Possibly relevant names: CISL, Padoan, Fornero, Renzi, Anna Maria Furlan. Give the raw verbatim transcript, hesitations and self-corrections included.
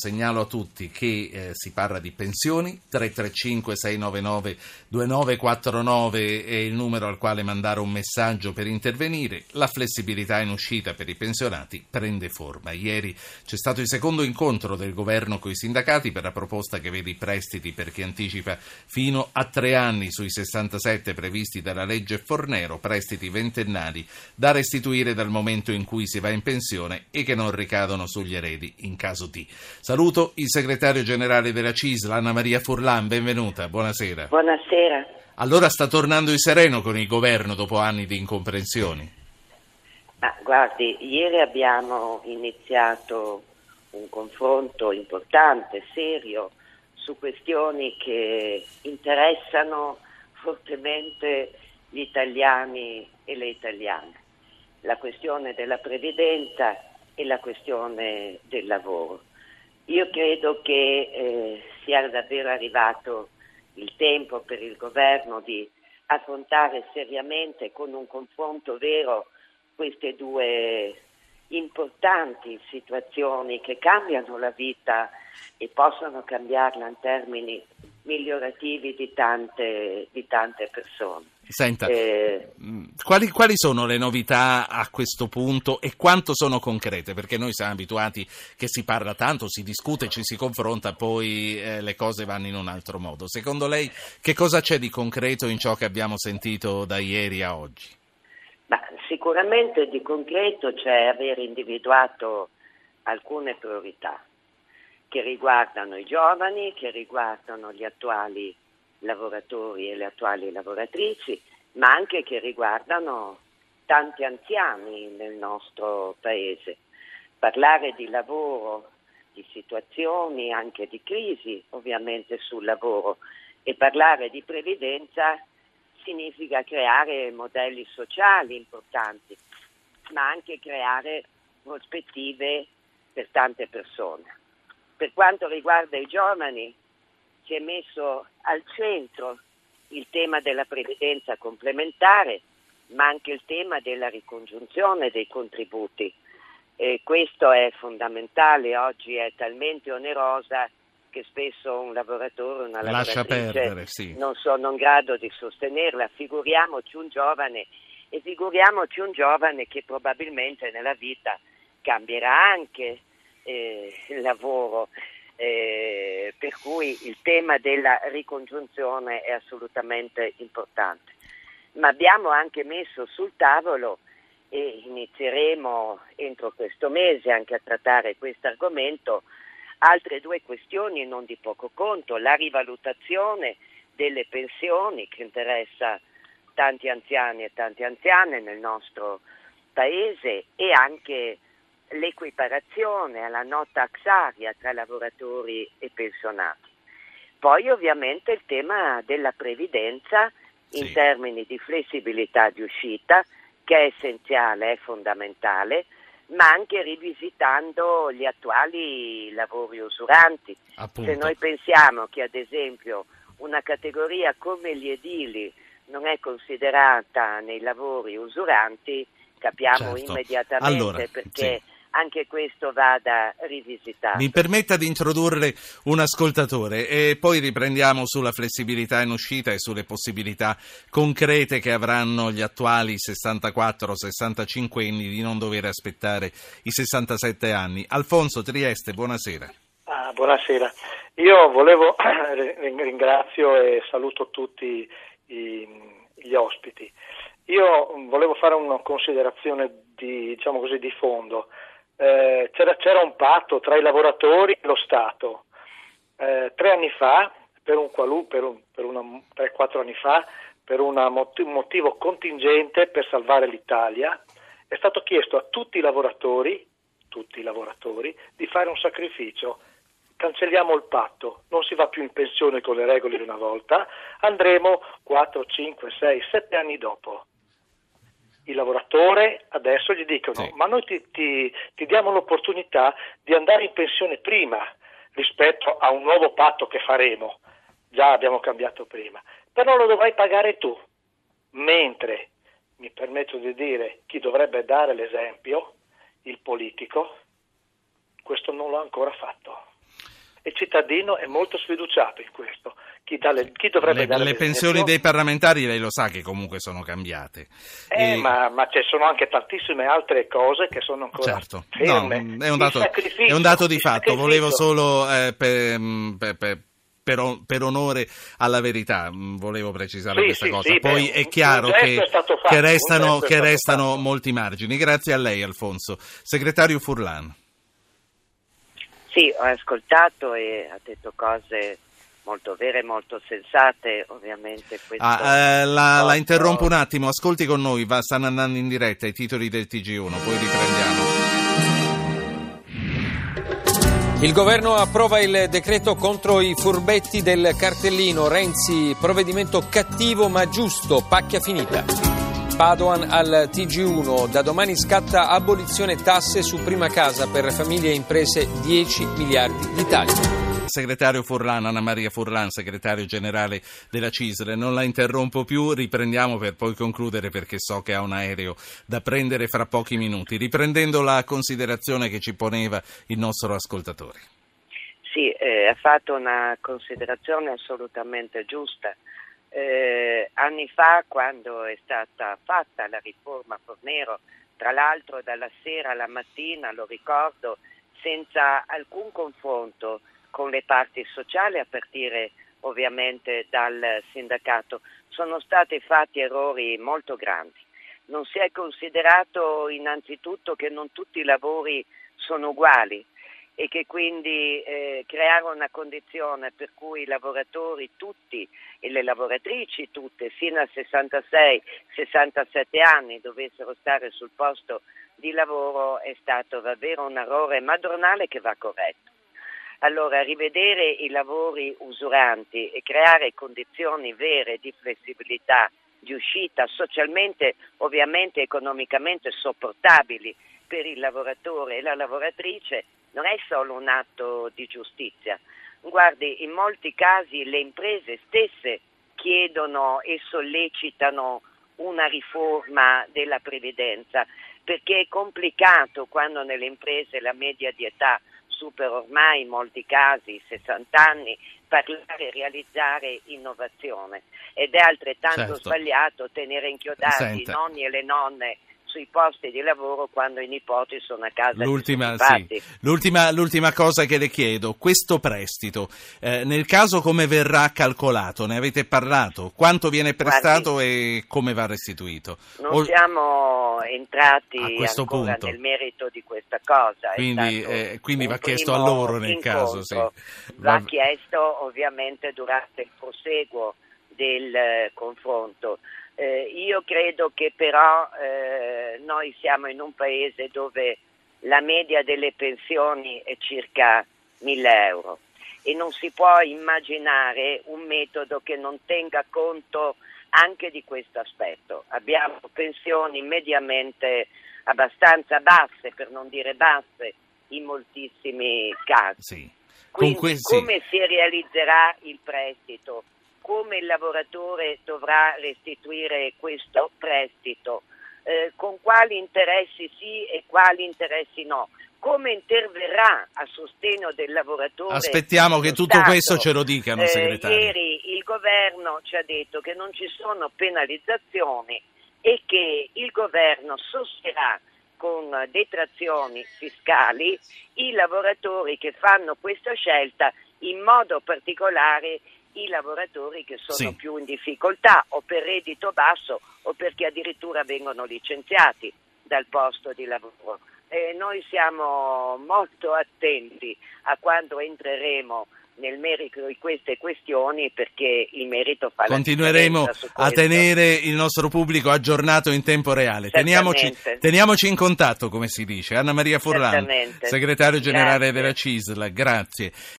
Segnalo a tutti che eh, si parla di pensioni. Tre tre cinque sei nove nove due nove quattro nove è il numero al quale mandare un messaggio per intervenire. La flessibilità in uscita per i pensionati prende forma. Ieri c'è stato il secondo incontro del governo coi sindacati per la proposta che vede i prestiti per chi anticipa fino a tre anni sui sessantasette previsti dalla legge Fornero, prestiti ventennali da restituire dal momento in cui si va in pensione e che non ricadono sugli eredi in caso di. Saluto il segretario generale della C I S L, Anna Maria Furlan, benvenuta, buonasera. Buonasera. Allora sta tornando il sereno con il governo dopo anni di incomprensioni? Ma guardi, ieri abbiamo iniziato un confronto importante, serio, su questioni che interessano fortemente gli italiani e le italiane. La questione della previdenza e la questione del lavoro. Io credo che eh, sia davvero arrivato il tempo per il governo di affrontare seriamente con un confronto vero queste due importanti situazioni che cambiano la vita e possono cambiarla in termini migliorativi di tante, di tante persone. Senta, eh, quali, quali sono le novità a questo punto e quanto sono concrete? Perché noi siamo abituati che si parla tanto, si discute, ci si confronta, poi eh, le cose vanno in un altro modo. Secondo lei che cosa c'è di concreto in ciò che abbiamo sentito da ieri a oggi? Ma sicuramente di concreto c'è aver individuato alcune priorità che riguardano i giovani, che riguardano gli attuali lavoratori e le attuali lavoratrici, ma anche che riguardano tanti anziani nel nostro paese. Parlare di lavoro, di situazioni, anche di crisi ovviamente sul lavoro, e parlare di previdenza significa creare modelli sociali importanti, ma anche creare prospettive per tante persone. Per quanto riguarda i giovani, si è messo al centro il tema della previdenza complementare, ma anche il tema della ricongiunzione dei contributi. E questo è fondamentale, oggi è talmente onerosa che spesso un lavoratore o una Lascia lavoratrice perdere, sì. non sono in grado di sostenerla, figuriamoci un giovane e figuriamoci un giovane che probabilmente nella vita cambierà anche Eh, lavoro, eh, per cui il tema della ricongiunzione è assolutamente importante. Ma abbiamo anche messo sul tavolo, e inizieremo entro questo mese anche a trattare questo argomento, altre due questioni non di poco conto: la rivalutazione delle pensioni che interessa tanti anziani e tante anziane nel nostro paese, e anche l'equiparazione alla nota taxaria tra lavoratori e pensionati. Poi ovviamente il tema della previdenza in sì. termini di flessibilità di uscita, che è essenziale, è fondamentale, ma anche rivisitando gli attuali lavori usuranti. Appunto. Se noi pensiamo che ad esempio una categoria come gli edili non è considerata nei lavori usuranti, capiamo certo. immediatamente allora, perché... Sì. Anche questo vada rivisitato. Mi permetta di introdurre un ascoltatore e poi riprendiamo sulla flessibilità in uscita e sulle possibilità concrete che avranno gli attuali sessantaquattro sessantacinque anni di non dover aspettare i sessantasette anni. Alfonso, Trieste, buonasera. Ah, buonasera. Io volevo ringrazio e saluto tutti gli ospiti. Io volevo fare una considerazione di, diciamo così, di fondo. Eh, c'era, c'era un patto tra i lavoratori e lo Stato. Eh, tre anni fa, per un qualù, per un, per una, tre, quattro anni fa, per una mot- un motivo contingente per salvare l'Italia, è stato chiesto a tutti i lavoratori, tutti i lavoratori, di fare un sacrificio. Cancelliamo il patto, non si va più in pensione con le regole di una volta, andremo quattro, cinque, sei, sette anni dopo. Il lavoratore adesso gli dicono sì. ma noi ti, ti, ti diamo l'opportunità di andare in pensione prima rispetto a un nuovo patto che faremo, già abbiamo cambiato prima, però lo dovrai pagare tu, mentre, mi permetto di dire, chi dovrebbe dare l'esempio, il politico, questo non l'ha ancora fatto. cittadino è molto sfiduciato in questo. Chi, dalle, chi dovrebbe le, dare le pensioni dei parlamentari lei lo sa che comunque sono cambiate. Eh, e... ma, ma ci sono anche tantissime altre cose che sono ancora certo. ferme. No, è un dato, è un dato di fatto. Volevo solo eh, per, per, per Per, on- per onore alla verità volevo precisare sì, questa sì, cosa sì, poi beh, è chiaro che, è fatto, che restano, che restano molti margini. Grazie a lei, Alfonso. Segretario Furlan. Sì, ho ascoltato e ha detto cose molto vere, molto sensate, ovviamente. Ah, eh, la, la interrompo un attimo, ascolti con noi, va, stanno andando in diretta i titoli del T G uno, poi riprendiamo. Il governo approva il decreto contro i furbetti del cartellino. Renzi, provvedimento cattivo ma giusto, pacchia finita. Padoan al T G uno, da domani scatta abolizione tasse su prima casa per famiglie e imprese, dieci miliardi di tagli. Segretario Furlan, Anna Maria Furlan, segretario generale della C I S L, non la interrompo più, riprendiamo per poi concludere perché so che ha un aereo da prendere fra pochi minuti, riprendendo la considerazione che ci poneva il nostro ascoltatore. Sì, eh, ha fatto una considerazione assolutamente giusta. Eh, anni fa, quando è stata fatta la riforma Fornero, tra l'altro dalla sera alla mattina, lo ricordo, senza alcun confronto con le parti sociali, a partire ovviamente dal sindacato, sono stati fatti errori molto grandi. Non si è considerato innanzitutto che non tutti i lavori sono uguali e che quindi eh, creare una condizione per cui i lavoratori tutti e le lavoratrici tutte fino a sessantasei sessantasette anni dovessero stare sul posto di lavoro è stato davvero un errore madornale che va corretto. Allora, rivedere i lavori usuranti e creare condizioni vere di flessibilità, di uscita, socialmente, ovviamente economicamente sopportabili per il lavoratore e la lavoratrice, non è solo un atto di giustizia. Guardi, in molti casi le imprese stesse chiedono e sollecitano una riforma della previdenza, perché è complicato quando nelle imprese la media di età supera ormai in molti casi i sessanta anni, parlare e realizzare innovazione, ed è altrettanto certo. sbagliato tenere inchiodati Senta. i nonni e le nonne sui posti di lavoro quando i nipoti sono a casa. L'ultima, sì. l'ultima, l'ultima cosa che le chiedo, questo prestito, eh, nel caso come verrà calcolato? Ne avete parlato? Quanto viene prestato Guardi, e come va restituito? Non o... siamo entrati a questo ancora punto. nel merito di questa cosa. Quindi, eh, quindi va chiesto a loro nel incontro. caso. Sì. Va... va chiesto ovviamente durante il proseguo del eh, confronto. Eh, io credo che però eh, noi siamo in un paese dove la media delle pensioni è circa mille euro e non si può immaginare un metodo che non tenga conto anche di questo aspetto. Abbiamo pensioni mediamente abbastanza basse, per non dire basse, in moltissimi casi. Sì. Quindi Con questi... come si realizzerà il prestito? Come il lavoratore dovrà restituire questo prestito, eh, con quali interessi sì e quali interessi no, come interverrà a sostegno del lavoratore. Aspettiamo che tutto Stato. questo ce lo dicano, segretario. Eh, ieri il governo ci ha detto che non ci sono penalizzazioni e che il governo sosterrà con detrazioni fiscali i lavoratori che fanno questa scelta, in modo particolare i lavoratori che sono sì. più in difficoltà o per reddito basso o perché addirittura vengono licenziati dal posto di lavoro. E noi siamo molto attenti a quando entreremo nel merito di queste questioni, perché il merito fa la Continueremo a tenere il nostro pubblico aggiornato in tempo reale. Teniamoci, teniamoci in contatto, come si dice. Anna Maria Furlan, segretario generale Grazie. della C I S L. Grazie.